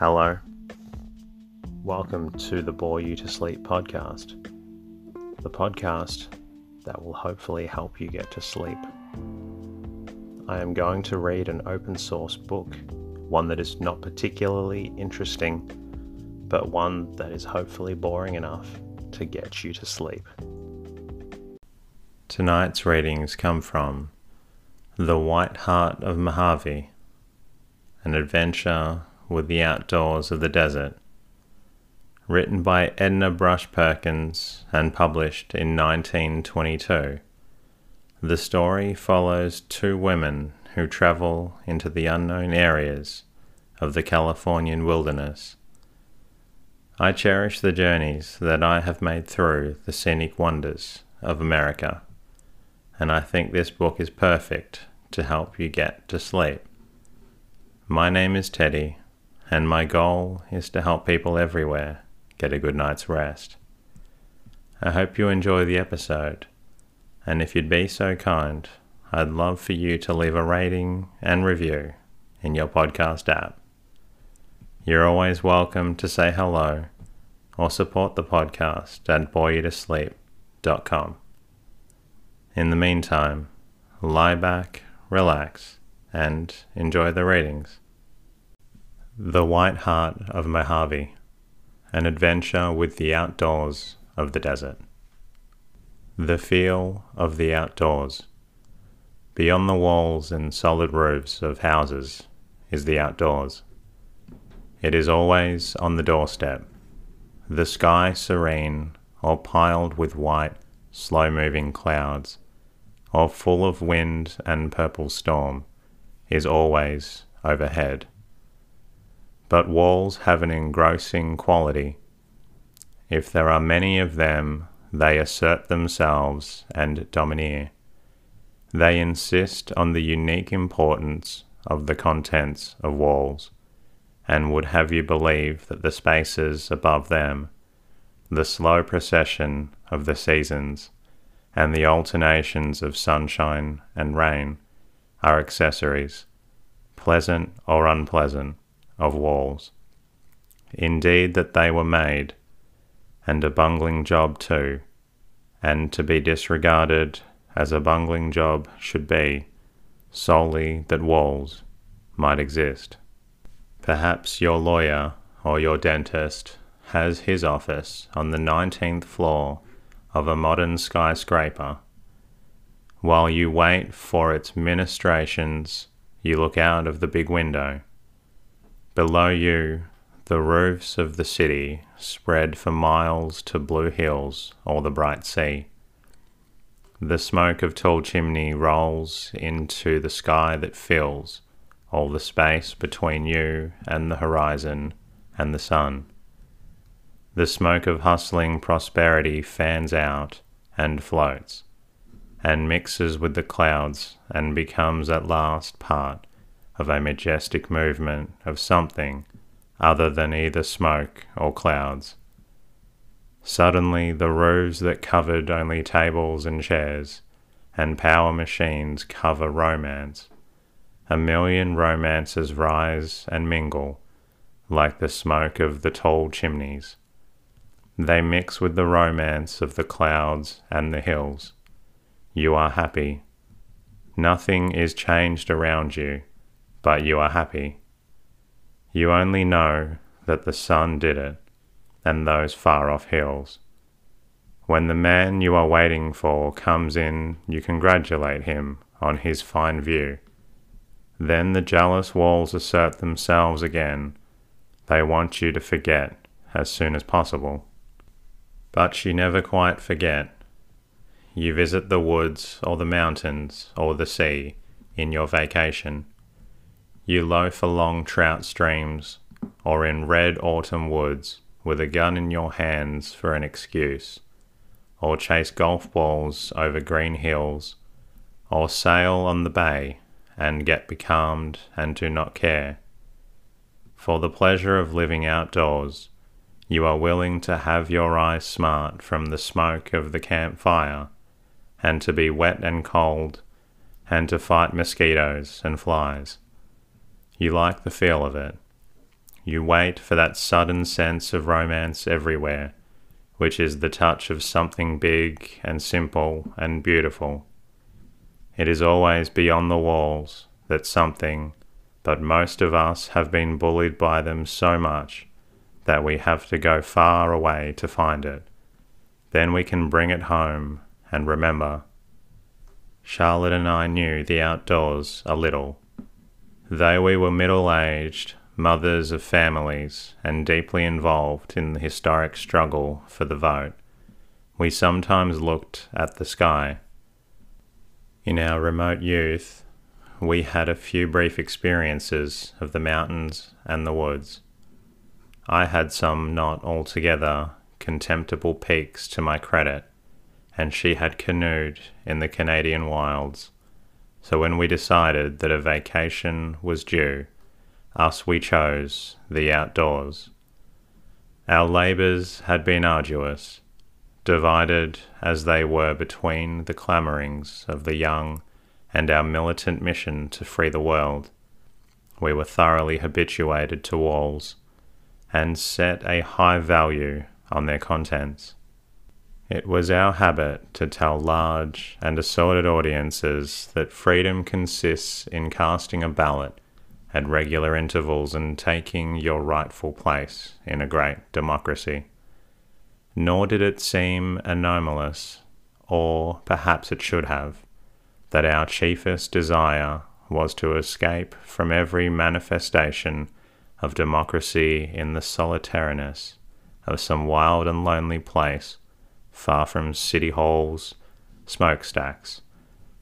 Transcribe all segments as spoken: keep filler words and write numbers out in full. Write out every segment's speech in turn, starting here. Hello, welcome to the Bore You to Sleep podcast, the podcast that will hopefully help you get to sleep. I am going to read an open source book, one that is not particularly interesting, but one that is hopefully boring enough to get you to sleep. Tonight's readings come from The White Heart of Mojave, an adventure with the outdoors of the desert, written by Edna Brush Perkins and published in nineteen twenty-two. The story follows two women who travel into the unknown areas of the Californian wilderness. I cherish the journeys that I have made through the scenic wonders of America, and I think this book is perfect to help you get to sleep. My name is Teddy, and my goal is to help people everywhere get a good night's rest. I hope you enjoy the episode, and if you'd be so kind, I'd love for you to leave a rating and review in your podcast app. You're always welcome to say hello or support the podcast at bore you to sleep dot com. In the meantime, lie back, relax, and enjoy the readings. The White Heart of Mojave, an adventure with the outdoors of the desert. The feel of the outdoors. Beyond the walls and solid roofs of houses is the outdoors. It is always on the doorstep, the sky serene or piled with white, slow-moving clouds, or full of wind and purple storm, is always overhead. But walls have an engrossing quality. If there are many of them, they assert themselves and domineer. They insist on the unique importance of the contents of walls, and would have you believe that the spaces above them, the slow procession of the seasons, and the alternations of sunshine and rain, are accessories, pleasant or unpleasant, of walls. Indeed that they were made, and a bungling job too, and to be disregarded as a bungling job should be, solely that walls might exist. Perhaps your lawyer or your dentist has his office on the nineteenth floor of a modern skyscraper. While you wait for its ministrations, you look out of the big window. Below you, the roofs of the city spread for miles to blue hills or the bright sea. The smoke of tall chimney rolls into the sky that fills all the space between you and the horizon and the sun. The smoke of hustling prosperity fans out and floats, and mixes with the clouds and becomes at last part of a majestic movement of something other than either smoke or clouds. Suddenly the roofs that covered only tables and chairs and power machines cover romance. A million romances rise and mingle like the smoke of the tall chimneys. They mix with the romance of the clouds and the hills. You are happy. Nothing is changed around you, but you are happy. You only know that the sun did it, and those far-off hills. When the man you are waiting for comes in, you congratulate him on his fine view. Then the jealous walls assert themselves again. They want you to forget as soon as possible. But you never quite forget. You visit the woods or the mountains or the sea in your vacation. You loaf along trout streams or in red autumn woods with a gun in your hands for an excuse, or chase golf balls over green hills, or sail on the bay and get becalmed and do not care. For the pleasure of living outdoors, you are willing to have your eyes smart from the smoke of the campfire, and to be wet and cold, and to fight mosquitoes and flies. You like the feel of it. You wait for that sudden sense of romance everywhere, which is the touch of something big and simple and beautiful. It is always beyond the walls, that something, but most of us have been bullied by them so much that we have to go far away to find it. Then we can bring it home and remember. Charlotte and I knew the outdoors a little. Though we were middle-aged, mothers of families, and deeply involved in the historic struggle for the vote, we sometimes looked at the sky. In our remote youth, we had a few brief experiences of the mountains and the woods. I had some not altogether contemptible peaks to my credit, and she had canoed in the Canadian wilds. So when we decided that a vacation was due, us we chose the outdoors. Our labours had been arduous, divided as they were between the clamourings of the young and our militant mission to free the world. We were thoroughly habituated to walls, and set a high value on their contents. It was our habit to tell large and assorted audiences that freedom consists in casting a ballot at regular intervals and taking your rightful place in a great democracy. Nor did it seem anomalous, or perhaps it should have, that our chiefest desire was to escape from every manifestation of democracy in the solitariness of some wild and lonely place, far from city halls, smokestacks,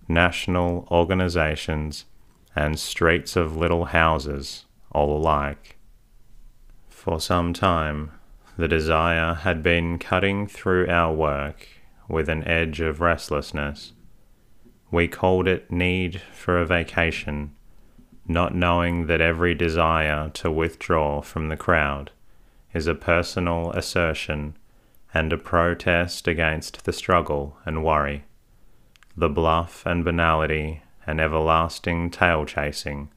national organizations, and streets of little houses all alike. For some time, the desire had been cutting through our work with an edge of restlessness. We called it need for a vacation, not knowing that every desire to withdraw from the crowd is a personal assertion and a protest against the struggle and worry, the bluff and banality and everlasting tail-chasing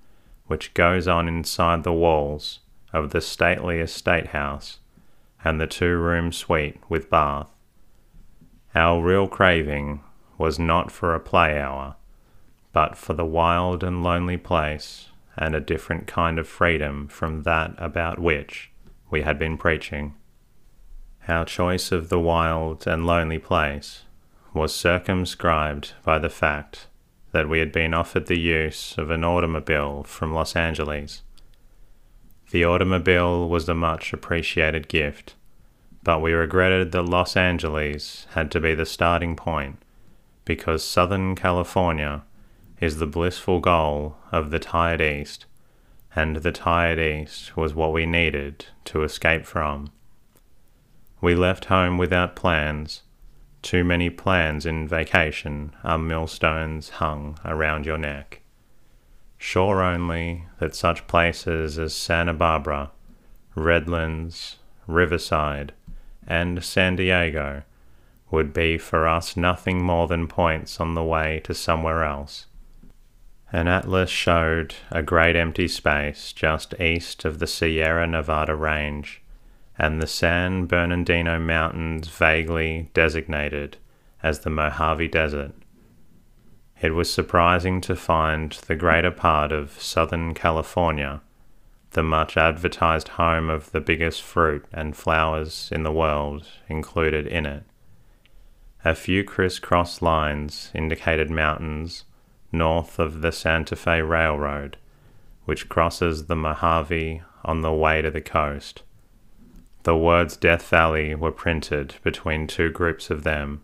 which goes on inside the walls of the stately estate house and the two-room suite with bath. Our real craving was not for a play hour, but for the wild and lonely place and a different kind of freedom from that about which we had been preaching. Our choice of the wild and lonely place was circumscribed by the fact that we had been offered the use of an automobile from Los Angeles. The automobile was a much appreciated gift, but we regretted that Los Angeles had to be the starting point, because Southern California is the blissful goal of the tired East, and the tired East was what we needed to escape from. We left home without plans. Too many plans in vacation are millstones hung around your neck. Sure only that such places as Santa Barbara, Redlands, Riverside, and San Diego would be for us nothing more than points on the way to somewhere else. An atlas showed a great empty space just east of the Sierra Nevada range, and the San Bernardino Mountains vaguely designated as the Mojave Desert. It was surprising to find the greater part of Southern California, the much advertised home of the biggest fruit and flowers in the world, included in it. A few criss-cross lines indicated mountains north of the Santa Fe Railroad, which crosses the Mojave on the way to the coast. The words Death Valley were printed between two groups of them.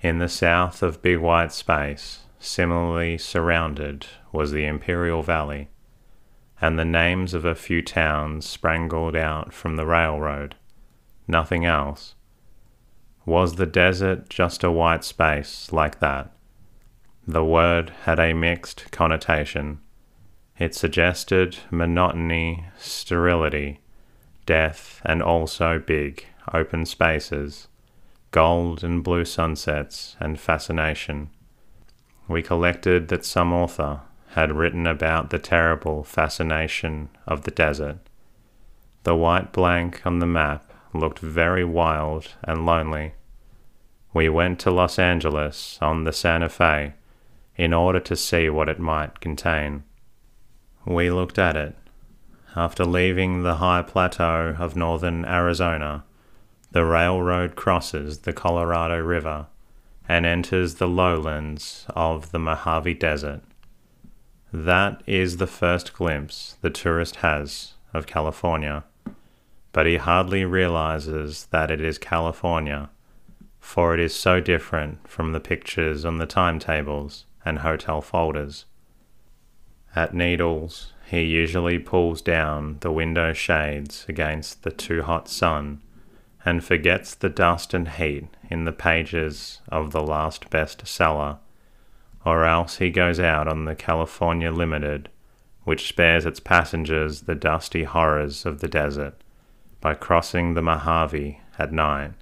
In the south of Big White Space, similarly surrounded, was the Imperial Valley, and the names of a few towns sprangled out from the railroad. Nothing else. Was the desert just a white space like that? The word had a mixed connotation. It suggested monotony, sterility, death, and also big, open spaces, gold and blue sunsets, and fascination. We collected that some author had written about the terrible fascination of the desert, The white blank on the map looked very wild and lonely. We went to Los Angeles on the Santa Fe in order to see what it might contain. We looked at it. After leaving the high plateau of northern Arizona, the railroad crosses the Colorado River and enters the lowlands of the Mojave Desert. That is the first glimpse the tourist has of California, but he hardly realizes that it is California, for it is so different from the pictures on the timetables and hotel folders. At Needles, he usually pulls down the window shades against the too hot sun and forgets the dust and heat in the pages of the last best seller, or else he goes out on the California Limited, which spares its passengers the dusty horrors of the desert by crossing the Mojave at night.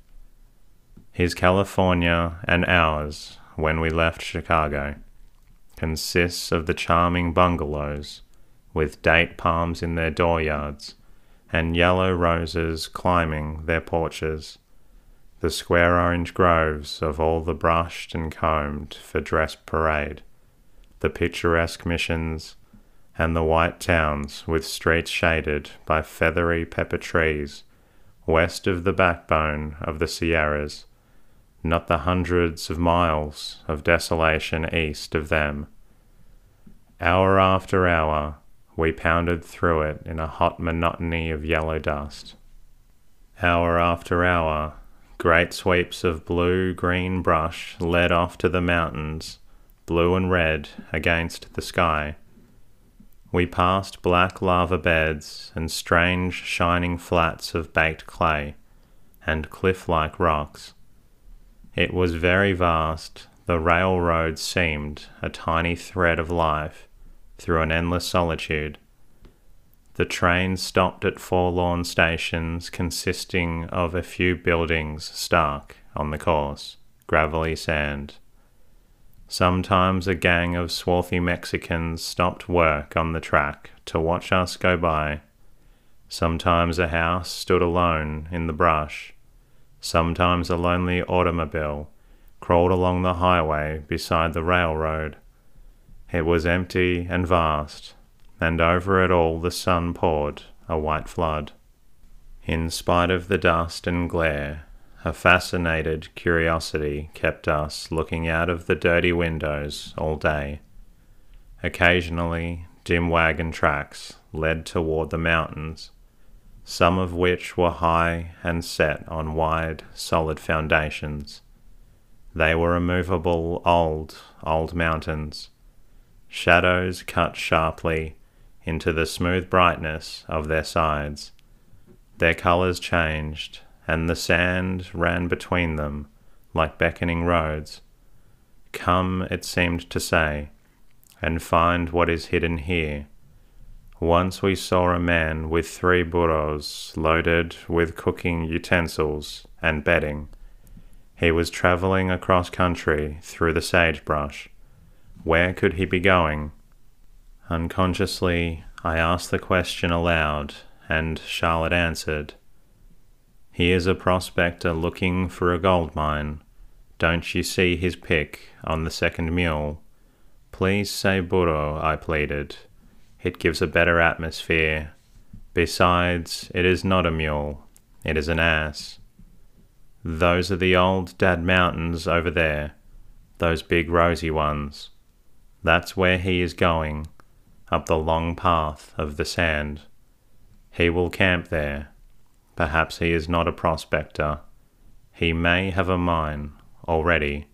His California and ours, when we left Chicago, consists of the charming bungalows with date palms in their dooryards and yellow roses climbing their porches, the square-orange groves of all the brushed and combed for dress parade, the picturesque missions, and the white towns with streets shaded by feathery pepper trees west of the backbone of the Sierras, not the hundreds of miles of desolation east of them. Hour after hour, we pounded through it in a hot monotony of yellow dust. Hour after hour, great sweeps of blue-green brush led off to the mountains, blue and red against the sky. We passed black lava beds and strange shining flats of baked clay and cliff-like rocks. It was very vast. The railroad seemed a tiny thread of life through an endless solitude. The train stopped at forlorn stations consisting of a few buildings stark on the coarse, gravelly sand. Sometimes a gang of swarthy Mexicans stopped work on the track to watch us go by. Sometimes a house stood alone in the brush. Sometimes a lonely automobile crawled along the highway beside the railroad. It was empty and vast, and over it all the sun poured, a white flood. In spite of the dust and glare, a fascinated curiosity kept us looking out of the dirty windows all day. Occasionally, dim wagon tracks led toward the mountains, some of which were high and set on wide, solid foundations. They were immovable old, old mountains. Shadows cut sharply into the smooth brightness of their sides. Their colors changed, and the sand ran between them like beckoning roads. Come, it seemed to say, and find what is hidden here. Once we saw a man with three burros loaded with cooking utensils and bedding. He was traveling across country through the sagebrush. Where could he be going? Unconsciously, I asked the question aloud, and Charlotte answered, "He is a prospector looking for a gold mine. Don't you see his pick on the second mule?" "Please say burro," I pleaded. "It gives a better atmosphere. Besides, it is not a mule. It is an ass. Those are the old Dad Mountains over there, those big rosy ones. That's where he is going, up the long path of the sand. He will camp there. Perhaps he is not a prospector. He may have a mine already."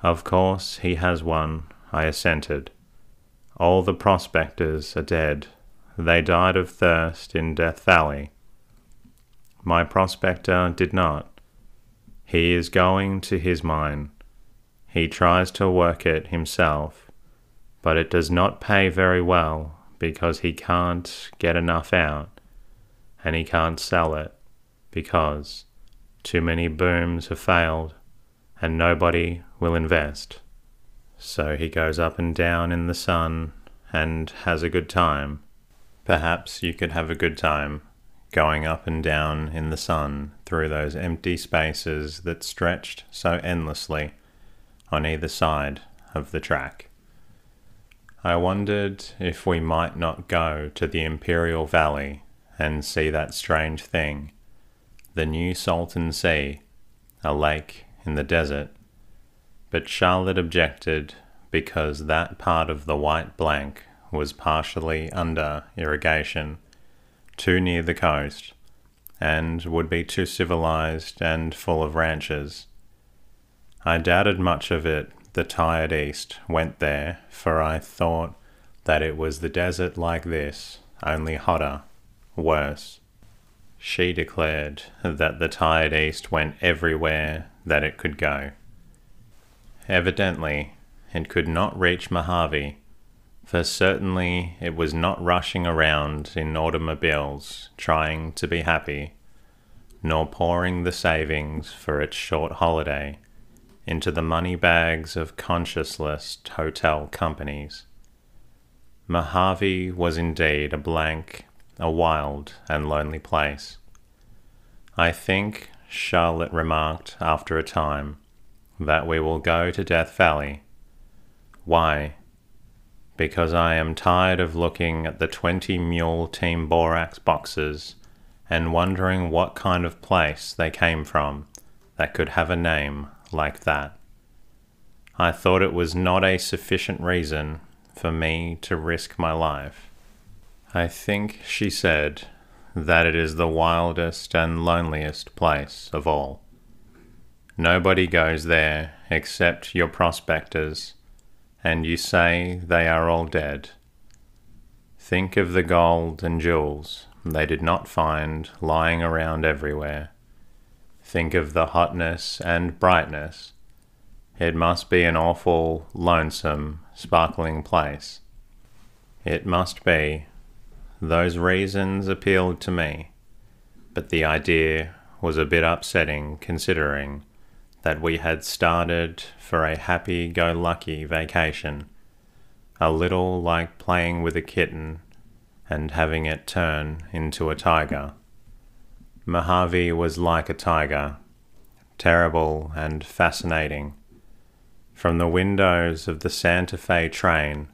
"Of course he has one," I assented. "All the prospectors are dead. They died of thirst in Death Valley. My prospector did not. He is going to his mine. He tries to work it himself, but it does not pay very well because he can't get enough out, and he can't sell it because too many booms have failed and nobody will invest. So he goes up and down in the sun and has a good time." "Perhaps you could have a good time going up and down in the sun through those empty spaces that stretched so endlessly on either side of the track. I wondered if we might not go to the Imperial Valley and see that strange thing, the new Salton Sea, a lake in the desert, but Charlotte objected because that part of the white blank was partially under irrigation, too near the coast, and would be too civilized and full of ranches. I doubted much of it. The tired East went there, for I thought that it was the desert like this, only hotter, worse. She declared that the tired East went everywhere that it could go. Evidently, it could not reach Mojave, for certainly it was not rushing around in automobiles trying to be happy, nor pouring the savings for its short holiday into the money bags of conscienceless hotel companies. Mojave was indeed a blank, a wild and lonely place. I think, Charlotte remarked after a time, that we will go to Death Valley. Why? Because I am tired of looking at the twenty mule Team Borax boxes and wondering what kind of place they came from that could have a name like that. I thought it was not a sufficient reason for me to risk my life. I think she said that it is the wildest and loneliest place of all. Nobody goes there except your prospectors, and you say they are all dead. Think of the gold and jewels they did not find lying around everywhere. Think of the hotness and brightness. It must be an awful, lonesome, sparkling place. It must be. Those reasons appealed to me, but the idea was a bit upsetting considering that we had started for a happy-go-lucky vacation, a little like playing with a kitten and having it turn into a tiger. Mojave was like a tiger, terrible and fascinating. From the windows of the Santa Fe train,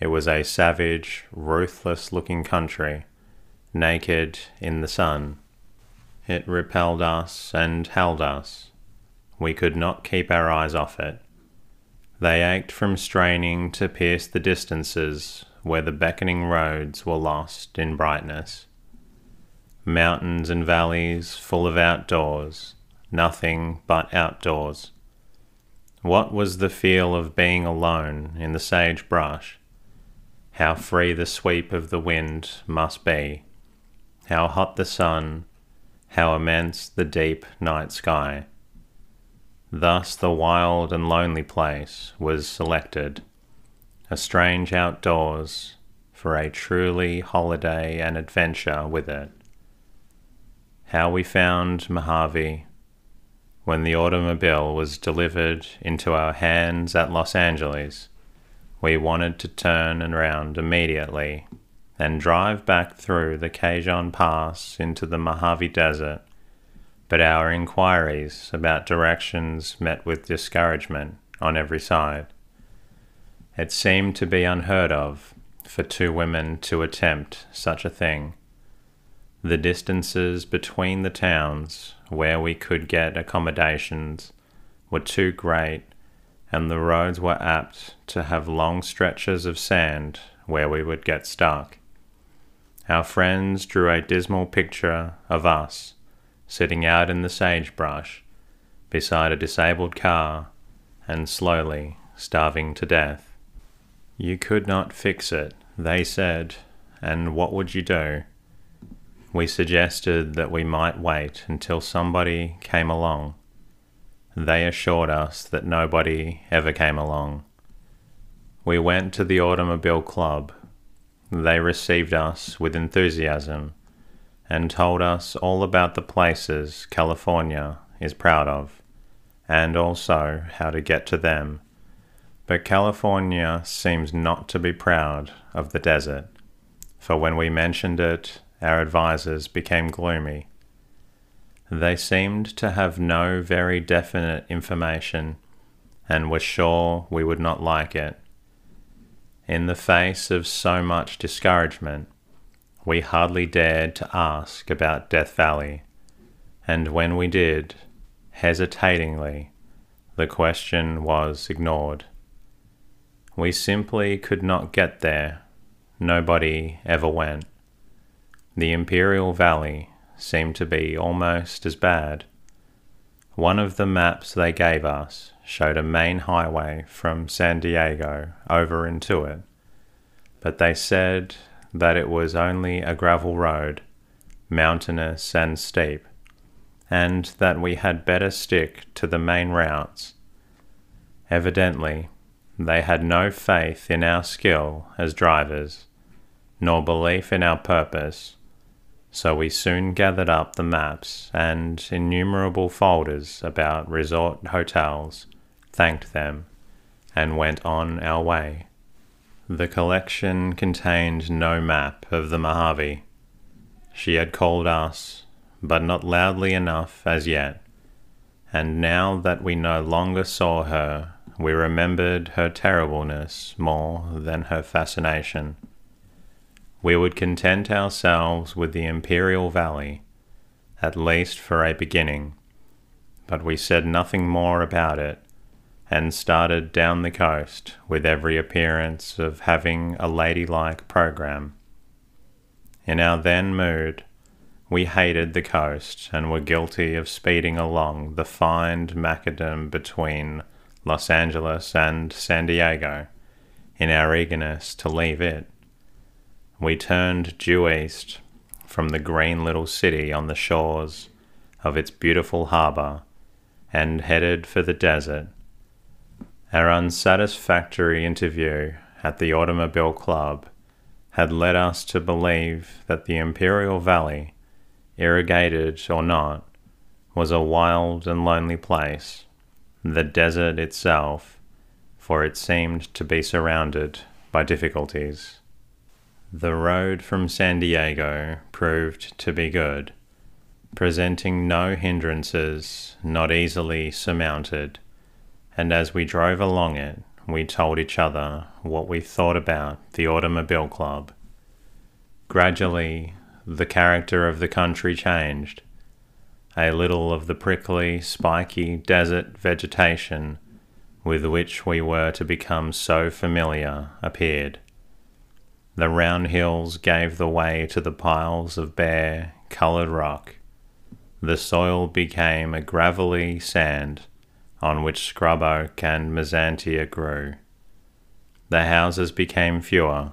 it was a savage, ruthless-looking country, naked in the sun. It repelled us and held us. We could not keep our eyes off it. They ached from straining to pierce the distances where the beckoning roads were lost in brightness. Mountains and valleys full of outdoors, nothing but outdoors. What was the feel of being alone in the sagebrush? How free the sweep of the wind must be, how hot the sun, how immense the deep night sky. Thus the wild and lonely place was selected, a strange outdoors, for a truly holiday and adventure with it. How we found Mojave when the automobile was delivered into our hands at Los Angeles. We wanted to turn around immediately and drive back through the Cajon Pass into the Mojave Desert, but our inquiries about directions met with discouragement on every side. It seemed to be unheard of for two women to attempt such a thing. The distances between the towns where we could get accommodations were too great, and the roads were apt to have long stretches of sand where we would get stuck. Our friends drew a dismal picture of us sitting out in the sagebrush beside a disabled car and slowly starving to death. You could not fix it, they said, and what would you do? We suggested that we might wait until somebody came along. They assured us that nobody ever came along. We went to the automobile club. They received us with enthusiasm and told us all about the places California is proud of, and also how to get to them. But California seems not to be proud of the desert, for when we mentioned it, our advisors became gloomy. They seemed to have no very definite information and were sure we would not like it. In the face of so much discouragement, we hardly dared to ask about Death Valley, and when we did, hesitatingly, the question was ignored. We simply could not get there. Nobody ever went. The Imperial Valley seemed to be almost as bad. One of the maps they gave us showed a main highway from San Diego over into it, but they said that it was only a gravel road, mountainous and steep, and that we had better stick to the main routes. Evidently, they had no faith in our skill as drivers, nor belief in our purpose, so we soon gathered up the maps and innumerable folders about resort hotels, thanked them, and went on our way. The collection contained no map of the Mojave. She had called us, but not loudly enough as yet, and now that we no longer saw her, we remembered her terribleness more than her fascination. We would content ourselves with the Imperial Valley, at least for a beginning, but we said nothing more about it, and started down the coast with every appearance of having a ladylike program. In our then mood, we hated the coast and were guilty of speeding along the fine macadam between Los Angeles and San Diego, in our eagerness to leave it. We turned due east from the green little city on the shores of its beautiful harbor and headed for the desert. Our unsatisfactory interview at the Automobile Club had led us to believe that the Imperial Valley, irrigated or not, was a wild and lonely place, the desert itself, for it seemed to be surrounded by difficulties. The road from San Diego proved to be good, presenting no hindrances not easily surmounted, and as we drove along it, we told each other what we thought about the Automobile Club. Gradually, the character of the country changed. A little of the prickly, spiky desert vegetation with which we were to become so familiar appeared. The round hills gave the way to the piles of bare, coloured rock. The soil became a gravelly sand on which scrub oak and mesantia grew. The houses became fewer.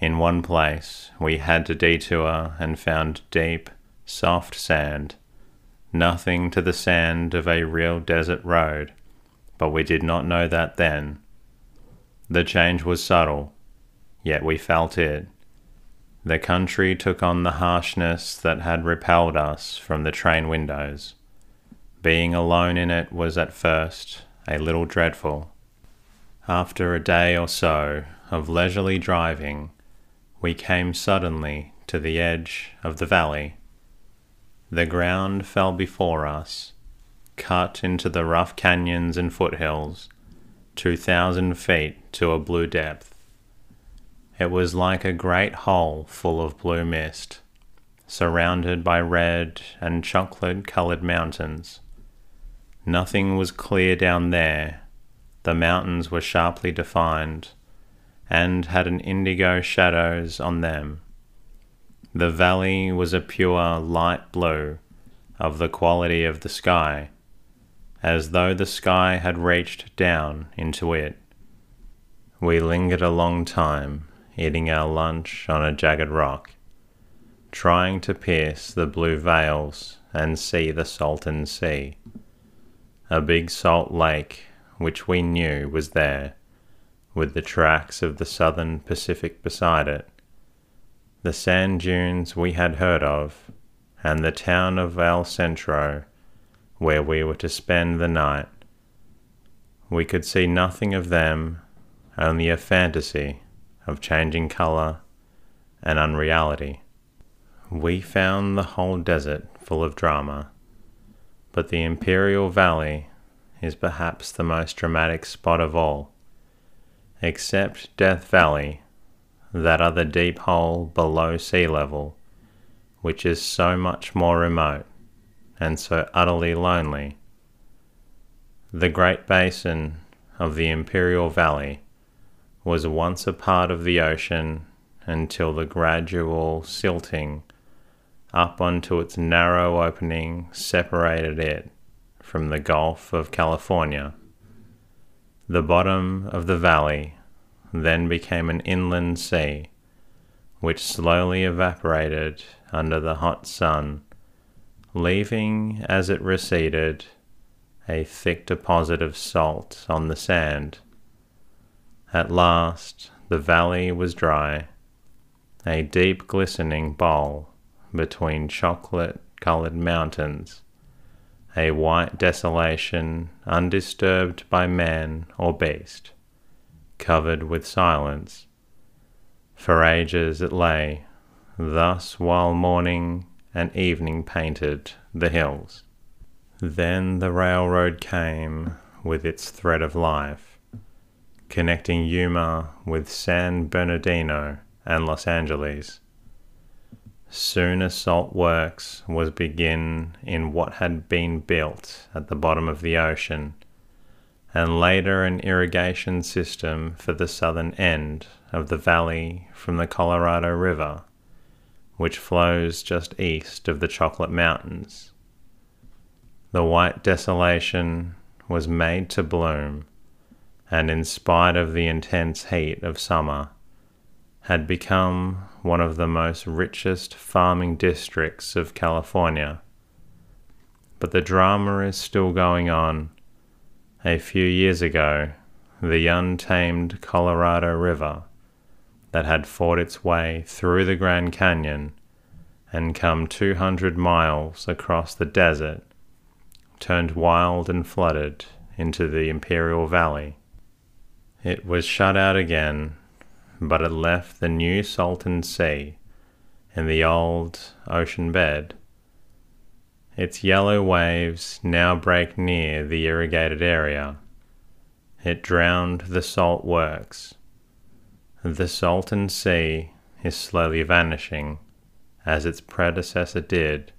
In one place we had to detour and found deep, soft sand, nothing to the sand of a real desert road, but we did not know that then. The change was subtle, yet we felt it. The country took on the harshness that had repelled us from the train windows. Being alone in it was at first a little dreadful. After a day or so of leisurely driving, we came suddenly to the edge of the valley. The ground fell before us, cut into the rough canyons and foothills, two thousand feet to a blue depth. It was like a great hole full of blue mist, surrounded by red and chocolate-coloured mountains. Nothing was clear down there. The mountains were sharply defined, and had an indigo shadows on them. The valley was a pure light blue, of the quality of the sky, as though the sky had reached down into it. We lingered a long time, eating our lunch on a jagged rock, trying to pierce the blue veils and see the Salton Sea, a big salt lake which we knew was there, with the tracks of the Southern Pacific beside it. The sand dunes we had heard of, and the town of El Centro, where we were to spend the night. We could see nothing of them, only a fantasy of changing colour and unreality. We found the whole desert full of drama, but the Imperial Valley is perhaps the most dramatic spot of all, except Death Valley, that other deep hole below sea level, which is so much more remote and so utterly lonely. The Great Basin of the Imperial Valley was once a part of the ocean until the gradual silting up onto its narrow opening separated it from the Gulf of California. The bottom of the valley then became an inland sea, which slowly evaporated under the hot sun, leaving, as it receded, a thick deposit of salt on the sand. At last, the valley was dry, a deep glistening bowl between chocolate-coloured mountains, a white desolation undisturbed by man or beast, covered with silence. For ages it lay, thus while morning and evening painted the hills. Then the railroad came with its thread of life, connecting Yuma with San Bernardino and Los Angeles. Soon a salt works was begin in what had been built at the bottom of the ocean, and later an irrigation system for the southern end of the valley from the Colorado River, which flows just east of the Chocolate Mountains. The white desolation was made to bloom, and in spite of the intense heat of summer, had become one of the most richest farming districts of California. But the drama is still going on. A few years ago, the untamed Colorado River, that had fought its way through the Grand Canyon and come two hundred miles across the desert, turned wild and flooded into the Imperial Valley. It was shut out again, but it left the new Salton Sea and the old ocean bed. Its yellow waves now break near the irrigated area. It drowned the salt works. The Salton Sea is slowly vanishing, as its predecessor did.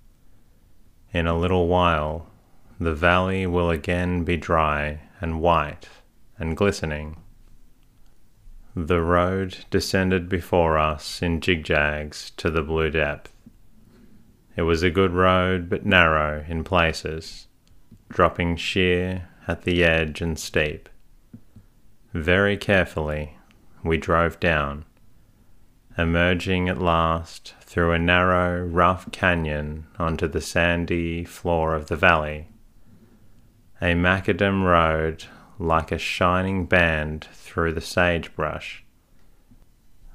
In a little while, the valley will again be dry and white and glistening. The road descended before us in zigzags to the blue depth. It was a good road, but narrow in places, dropping sheer at the edge and steep. Very carefully we drove down, emerging at last through a narrow, rough canyon onto the sandy floor of the valley. A macadam road like a shining band through the sagebrush.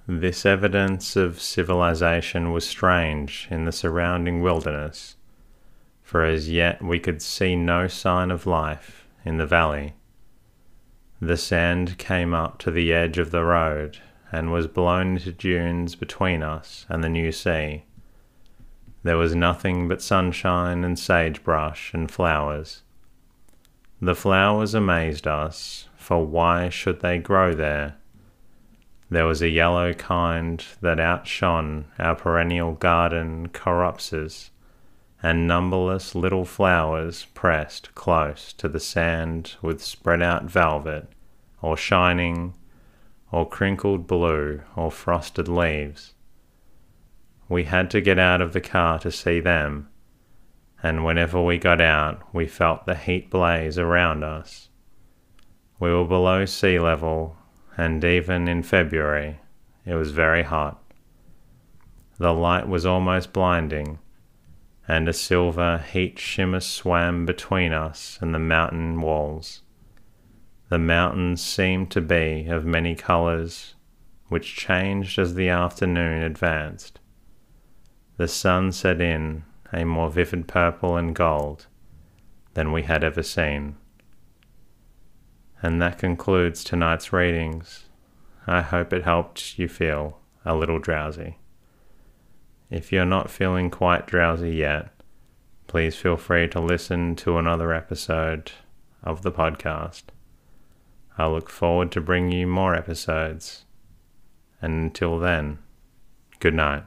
This evidence of civilization was strange in the surrounding wilderness, for as yet we could see no sign of life in the valley. The sand came up to the edge of the road and was blown into dunes between us and the new sea. There was nothing but sunshine and sagebrush and flowers. The flowers amazed us, for why should they grow there? There was a yellow kind that outshone our perennial garden coropses, and numberless little flowers pressed close to the sand with spread-out velvet, or shining, or crinkled blue, or frosted leaves. We had to get out of the car to see them, and whenever we got out, we felt the heat blaze around us. We were below sea level, and even in February, it was very hot. The light was almost blinding, and a silver heat shimmer swam between us and the mountain walls. The mountains seemed to be of many colours, which changed as the afternoon advanced. The sun set in, a more vivid purple and gold than we had ever seen. And that concludes tonight's readings. I hope it helped you feel a little drowsy. If you're not feeling quite drowsy yet, please feel free to listen to another episode of the podcast. I look forward to bringing you more episodes. And until then, good night.